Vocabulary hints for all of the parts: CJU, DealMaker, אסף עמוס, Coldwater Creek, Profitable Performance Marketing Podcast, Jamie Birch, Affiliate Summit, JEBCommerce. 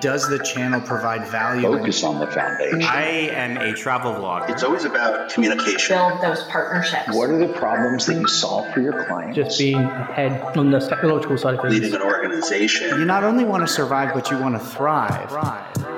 Does the channel provide value? Focus on the foundation. I am a travel vlogger. It's always about communication. Build those partnerships. What are the problems that you solve for your clients? Just being ahead on the technological side of things. Leading an organization. You not only want to survive, but you want to thrive.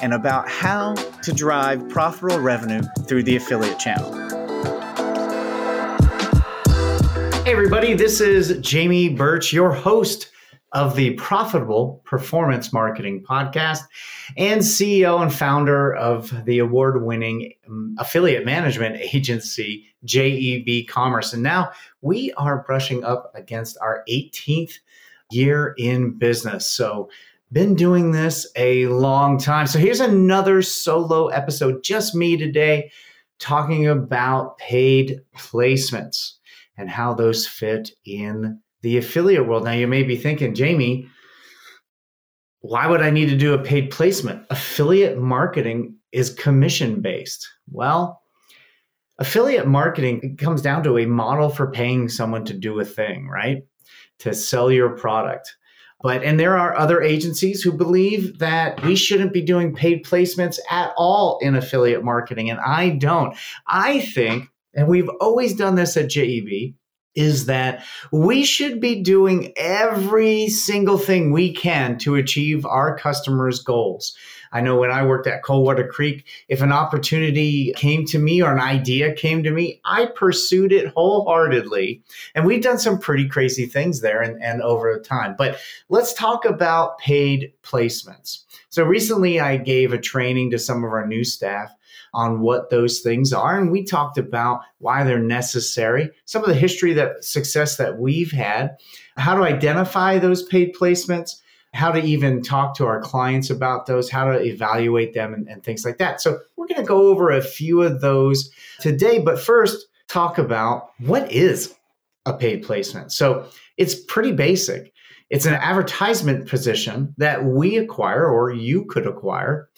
and about how to drive profitable revenue through the affiliate channel. Hey everybody, this is Jamie Birch, your host of the Profitable Performance Marketing Podcast and CEO and founder of the award-winning affiliate management agency, JEBCommerce. And now we are brushing up against our 18th year in business. So been doing this a long time. So here's another solo episode, just me today, talking about paid placements and how those fit in the affiliate world. Now, you may be thinking, Jamie, why would I need to do a paid placement? Affiliate marketing is commission-based. Well, affiliate marketing, it comes down to a model for paying someone to do a thing, right? To sell your product. And there are other agencies who believe that we shouldn't be doing paid placements at all in affiliate marketing, and I don't. I think, and we've always done this at JEB, is that we should be doing every single thing we can to achieve our customers' goals. I know when I worked at Coldwater Creek, if an opportunity came to me or an idea came to me, I pursued it wholeheartedly. And we've done some pretty crazy things there and over time. But let's talk about paid placements. So recently I gave a training to some of our new staff on what those things are. And we talked about why they're necessary, some of the history that success that we've had, how to identify those paid placements, how to even talk to our clients about those, how to evaluate them and things like that. So we're going to go over a few of those today, but first talk about what is a paid placement. So it's pretty basic. It's an advertisement position that we acquire or you could acquire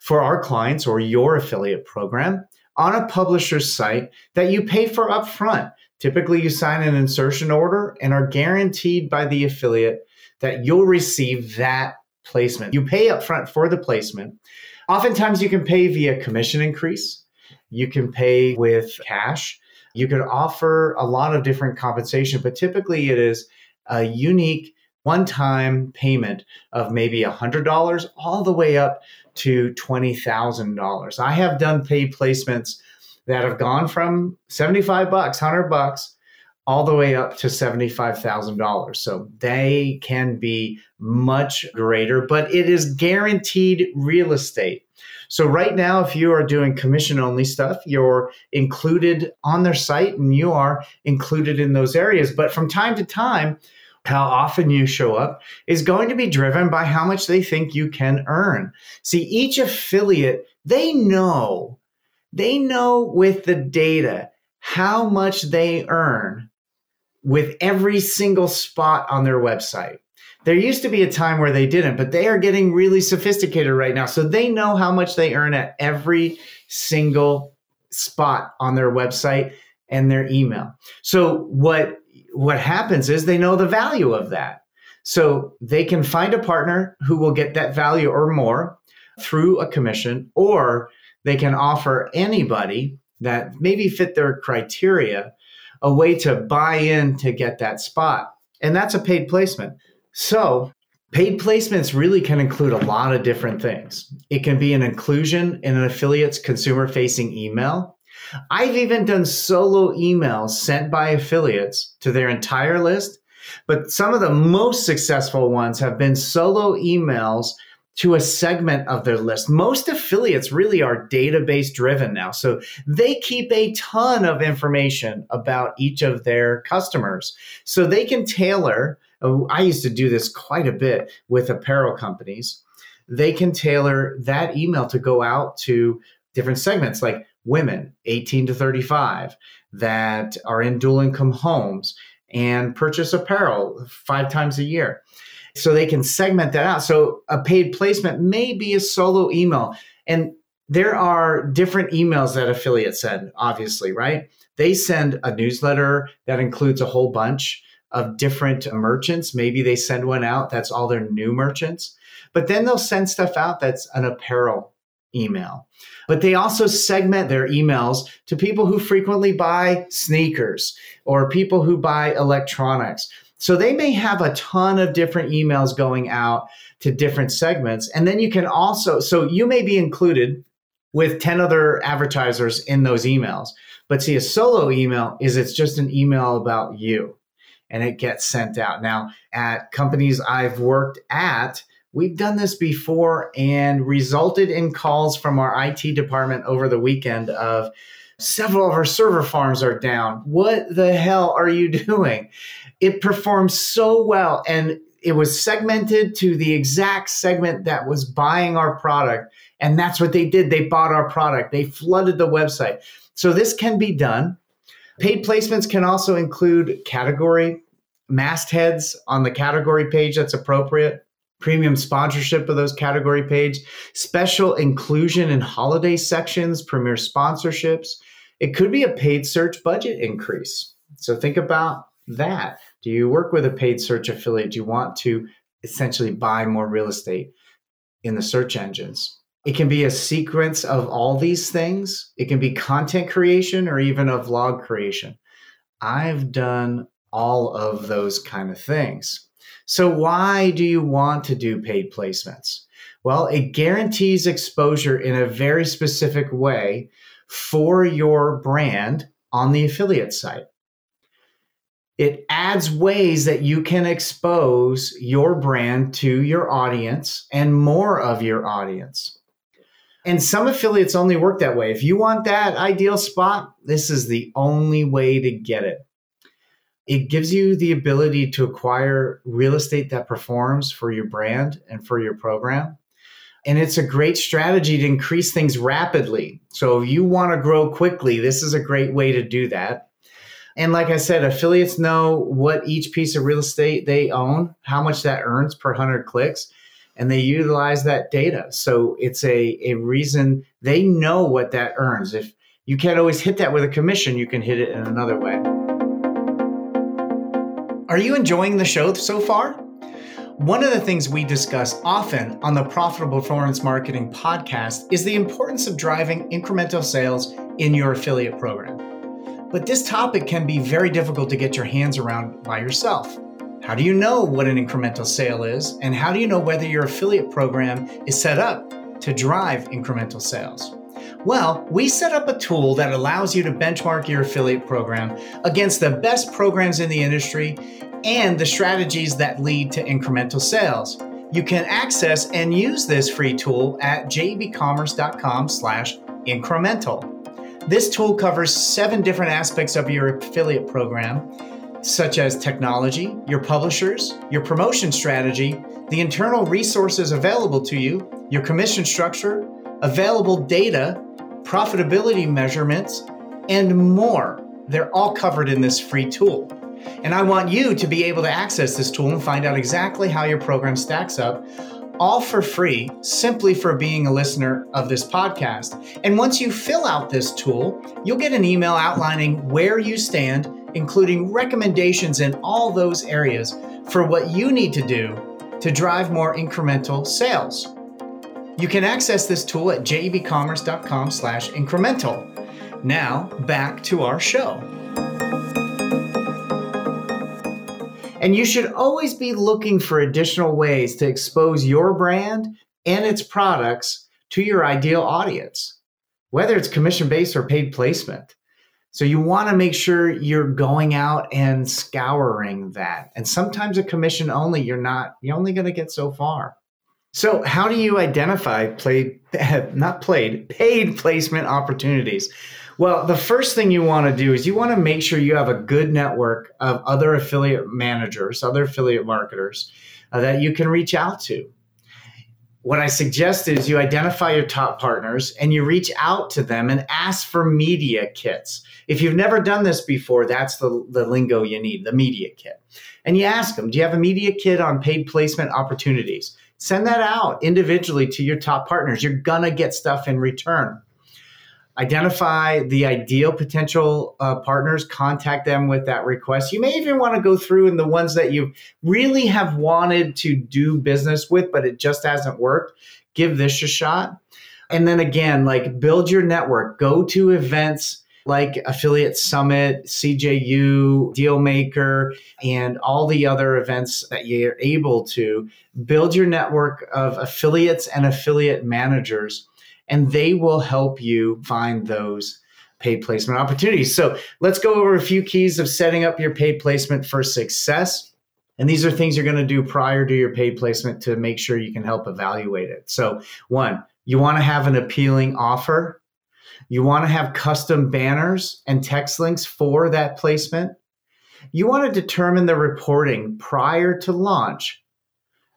for our clients or your affiliate program on a publisher's site that you pay for upfront. Typically, you sign an insertion order and are guaranteed by the affiliate that you'll receive that placement. You pay upfront for the placement. Oftentimes, you can pay via commission increase. You can pay with cash. You can offer a lot of different compensation, but typically it is a unique one-time payment of maybe $100 all the way up to $20,000. I have done paid placements that have gone from $75, $100, all the way up to $75,000. So they can be much greater, but it is guaranteed real estate. So right now, if you are doing commission-only stuff, you're included on their site and you are included in those areas. But from time to time, how often you show up is going to be driven by how much they think you can earn. See, each affiliate, they know with the data how much they earn with every single spot on their website. There used to be a time where they didn't, but they are getting really sophisticated right now. So they know how much they earn at every single spot on their website and their email. So what happens is they know the value of that. So they can find a partner who will get that value or more through a commission, or they can offer anybody that maybe fit their criteria a way to buy in to get that spot. And that's a paid placement. So paid placements really can include a lot of different things. It can be an inclusion in an affiliate's consumer-facing email. I've even done solo emails sent by affiliates to their entire list, but some of the most successful ones have been solo emails to a segment of their list. Most affiliates really are database driven now, so they keep a ton of information about each of their customers. So they can tailor, I used to do this quite a bit with apparel companies, they can tailor that email to go out to different segments like women 18 to 35 that are in dual income homes and purchase apparel 5 times a year. So they can segment that out. So a paid placement may be a solo email. And there are different emails that affiliates send, obviously, right? They send a newsletter that includes a whole bunch of different merchants. Maybe they send one out that's all their new merchants. But then they'll send stuff out that's an apparel email. But they also segment their emails to people who frequently buy sneakers or people who buy electronics. So they may have a ton of different emails going out to different segments. And then you can also, so you may be included with 10 other advertisers in those emails. But see, a solo email is it's just an email about you and it gets sent out. Now, at companies I've worked at, we've done this before and resulted in calls from our IT department over the weekend of several of our server farms are down. What the hell are you doing? It performed so well, and it was segmented to the exact segment that was buying our product, and that's what they did. They bought our product. They flooded the website. So this can be done. Paid placements can also include category mastheads on the category page that's appropriate, premium sponsorship of those category page, special inclusion in holiday sections, premier sponsorships. It could be a paid search budget increase. So think about that. Do you work with a paid search affiliate? Do you want to essentially buy more real estate in the search engines? It can be a sequence of all these things. It can be content creation or even a vlog creation. I've done all of those kind of things. So why do you want to do paid placements? Well, it guarantees exposure in a very specific way for your brand on the affiliate site. It adds ways that you can expose your brand to your audience and more of your audience. And some affiliates only work that way. If you want that ideal spot, this is the only way to get it. It gives you the ability to acquire real estate that performs for your brand and for your program. And it's a great strategy to increase things rapidly. So if you want to grow quickly, this is a great way to do that. And like I said, affiliates know what each piece of real estate they own, how much that earns per 100 clicks, and they utilize that data. So it's a reason they know what that earns. If you can't always hit that with a commission, you can hit it in another way. Are you enjoying the show so far? One of the things we discuss often on the Profitable Performance Marketing Podcast is the importance of driving incremental sales in your affiliate program. But this topic can be very difficult to get your hands around by yourself. How do you know what an incremental sale is? And how do you know whether your affiliate program is set up to drive incremental sales? Well, we set up a tool that allows you to benchmark your affiliate program against the best programs in the industry and the strategies that lead to incremental sales. You can access and use this free tool at jebcommerce.com/incremental. This tool covers 7 different aspects of your affiliate program, such as technology, your publishers, your promotion strategy, the internal resources available to you, your commission structure, available data, profitability measurements, and more. They're all covered in this free tool. And I want you to be able to access this tool and find out exactly how your program stacks up, all for free, simply for being a listener of this podcast. And once you fill out this tool, you'll get an email outlining where you stand, including recommendations in all those areas for what you need to do to drive more incremental sales. You can access this tool at jebcommerce.com/incremental. Now, back to our show. And you should always be looking for additional ways to expose your brand and its products to your ideal audience, whether it's commission-based or paid placement. So you want to make sure you're going out and scouring that. And sometimes a commission only, you're only going to get so far. So how do you identify paid placement opportunities? Well, the first thing you want to do is you want to make sure you have a good network of other affiliate managers, other affiliate marketers that you can reach out to. What I suggest is you identify your top partners and you reach out to them and ask for media kits. If you've never done this before, that's the lingo you need, the media kit. And you ask them, do you have a media kit on paid placement opportunities? Send that out individually to your top partners. You're gonna get stuff in return. Identify the ideal potential partners, contact them with that request. You may even want to go through and the ones that you really have wanted to do business with, but it just hasn't worked. Give this a shot. And then again, like build your network, go to events like Affiliate Summit, CJU, DealMaker, and all the other events that you're able to. Build your network of affiliates and affiliate managers, and they will help you find those paid placement opportunities. So let's go over a few keys of setting up your paid placement for success. And these are things you're going to do prior to your paid placement to make sure you can help evaluate it. So 1, you want to have an appealing offer. You want to have custom banners and text links for that placement. You want to determine the reporting prior to launch,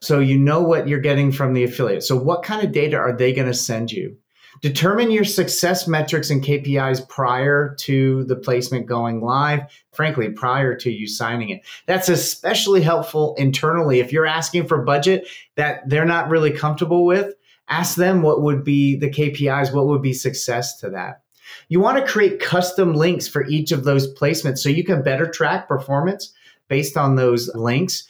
so you know what you're getting from the affiliate. So what kind of data are they going to send you? Determine your success metrics and KPIs prior to the placement going live, frankly, prior to you signing it. That's especially helpful internally. If you're asking for budget that they're not really comfortable with, ask them what would be the KPIs, what would be success to that. You want to create custom links for each of those placements so you can better track performance based on those links.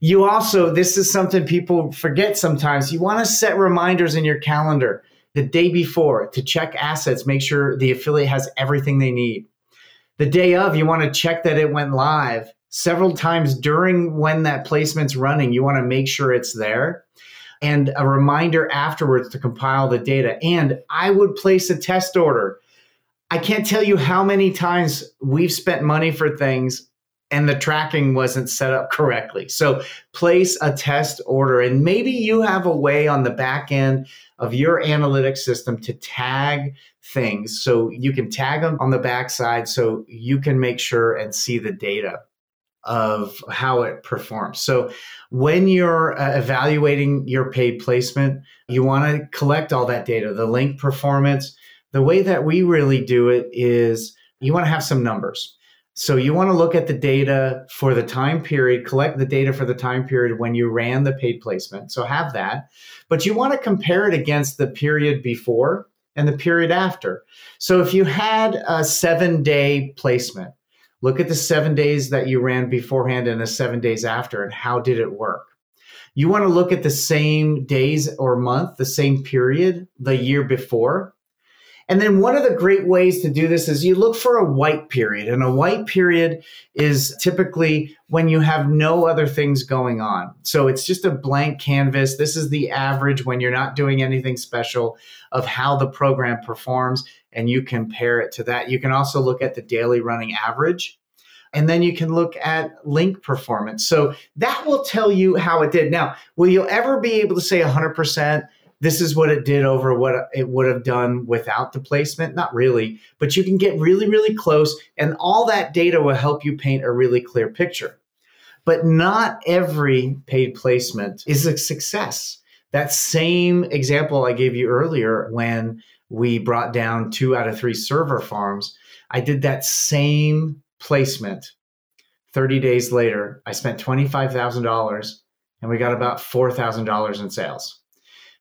You also, this is something people forget sometimes, you want to set reminders in your calendar the day before to check assets, make sure the affiliate has everything they need. The day of, you want to check that it went live. Several times during when that placement's running, you want to make sure it's there. And a reminder afterwards to compile the data. And I would place a test order. I can't tell you how many times we've spent money for things and the tracking wasn't set up correctly. So place a test order, and maybe you have a way on the back end of your analytics system to tag things. So you can tag them on the backside so you can make sure and see the data of how it performs. So when you're evaluating your paid placement, you want to collect all that data, the link performance. The way that we really do it is you want to have some numbers. So you want to look at the data for the time period, collect the data for the time period when you ran the paid placement. So have that, but you want to compare it against the period before and the period after. So if you had a 7-day placement, look at the 7 days that you ran beforehand and the 7 days after, and how did it work? You want to look at the same days or month, the same period, the year before. And then one of the great ways to do this is you look for a white period. And a white period is typically when you have no other things going on. So it's just a blank canvas. This is the average when you're not doing anything special of how the program performs, and you compare it to that. You can also look at the daily running average, and then you can look at link performance. So that will tell you how it did. Now, will you ever be able to say 100%? This is what it did over what it would have done without the placement? Not really, but you can get really, really close, and all that data will help you paint a really clear picture. But not every paid placement is a success. That same example I gave you earlier when we brought down 2 out of 3 server farms, I did that same placement. 30 days later, I spent $25,000 and we got about $4,000 in sales.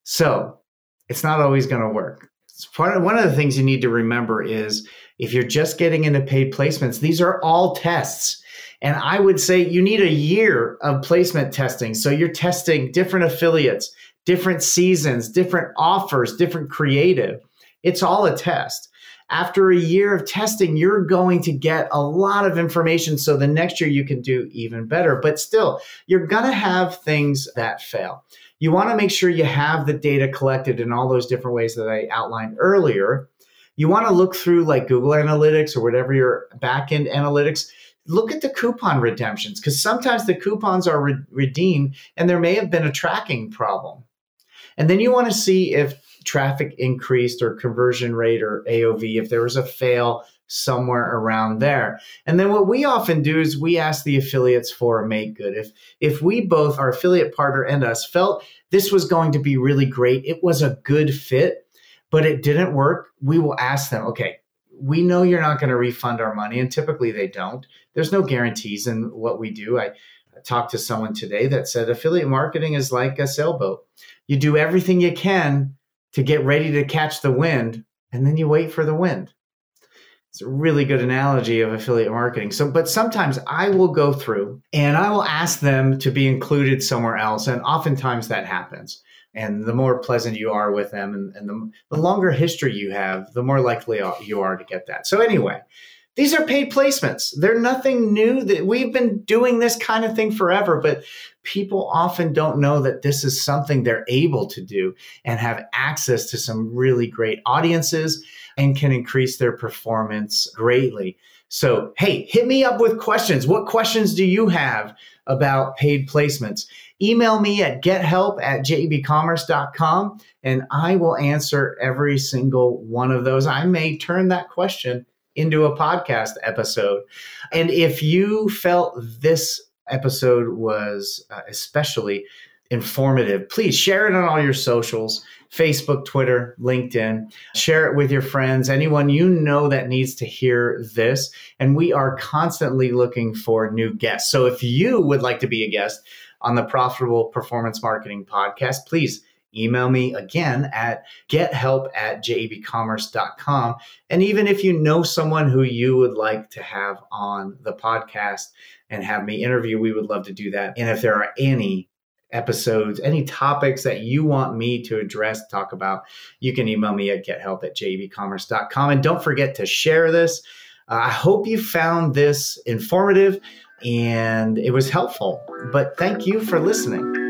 So it's not always going to work. One of the things you need to remember is if you're just getting into paid placements, these are all tests. And I would say you need a year of placement testing. So you're testing different affiliates, different seasons, different offers, different creative. It's all a test. After a year of testing, you're going to get a lot of information. So the next year you can do even better. But still, you're going to have things that fail. You want to make sure you have the data collected in all those different ways that I outlined earlier. You want to look through like Google Analytics or whatever your backend analytics. Look at the coupon redemptions, because sometimes the coupons are redeemed and there may have been a tracking problem. And then you want to see if traffic increased or conversion rate or AOV, if there was a fail somewhere around there. And then what we often do is we ask the affiliates for a make good. If we both, our affiliate partner and us, felt this was going to be really great, it was a good fit, but it didn't work, we will ask them, okay, we know you're not going to refund our money, and typically they don't. There's no guarantees in what we do. I talked to someone today that said affiliate marketing is like a sailboat. You do everything you can to get ready to catch the wind, and then you wait for the wind. It's a really good analogy of affiliate marketing. So, but sometimes I will go through and I will ask them to be included somewhere else, and oftentimes that happens. And the more pleasant you are with them and the longer history you have, the more likely you are to get that. So anyway, these are paid placements. They're nothing new. That we've been doing this kind of thing forever, but people often don't know that this is something they're able to do and have access to some really great audiences and can increase their performance greatly. So, hey, hit me up with questions. What questions do you have about paid placements? Email me at gethelp@jebcommerce.com, and I will answer every single one of those. I may turn that question into a podcast episode. And if you felt this episode was especially informative, please share it on all your socials, Facebook, Twitter, LinkedIn. Share it with your friends, anyone you know that needs to hear this. And we are constantly looking for new guests. So if you would like to be a guest on the Profitable Performance Marketing Podcast, please email me again at gethelp@jebcommerce.com. And even if you know someone who you would like to have on the podcast and have me interview, we would love to do that. And if there are any episodes, any topics that you want me to address, talk about, you can email me at gethelp@jebcommerce.com. And don't forget to share this. I hope you found this informative and it was helpful, but thank you for listening.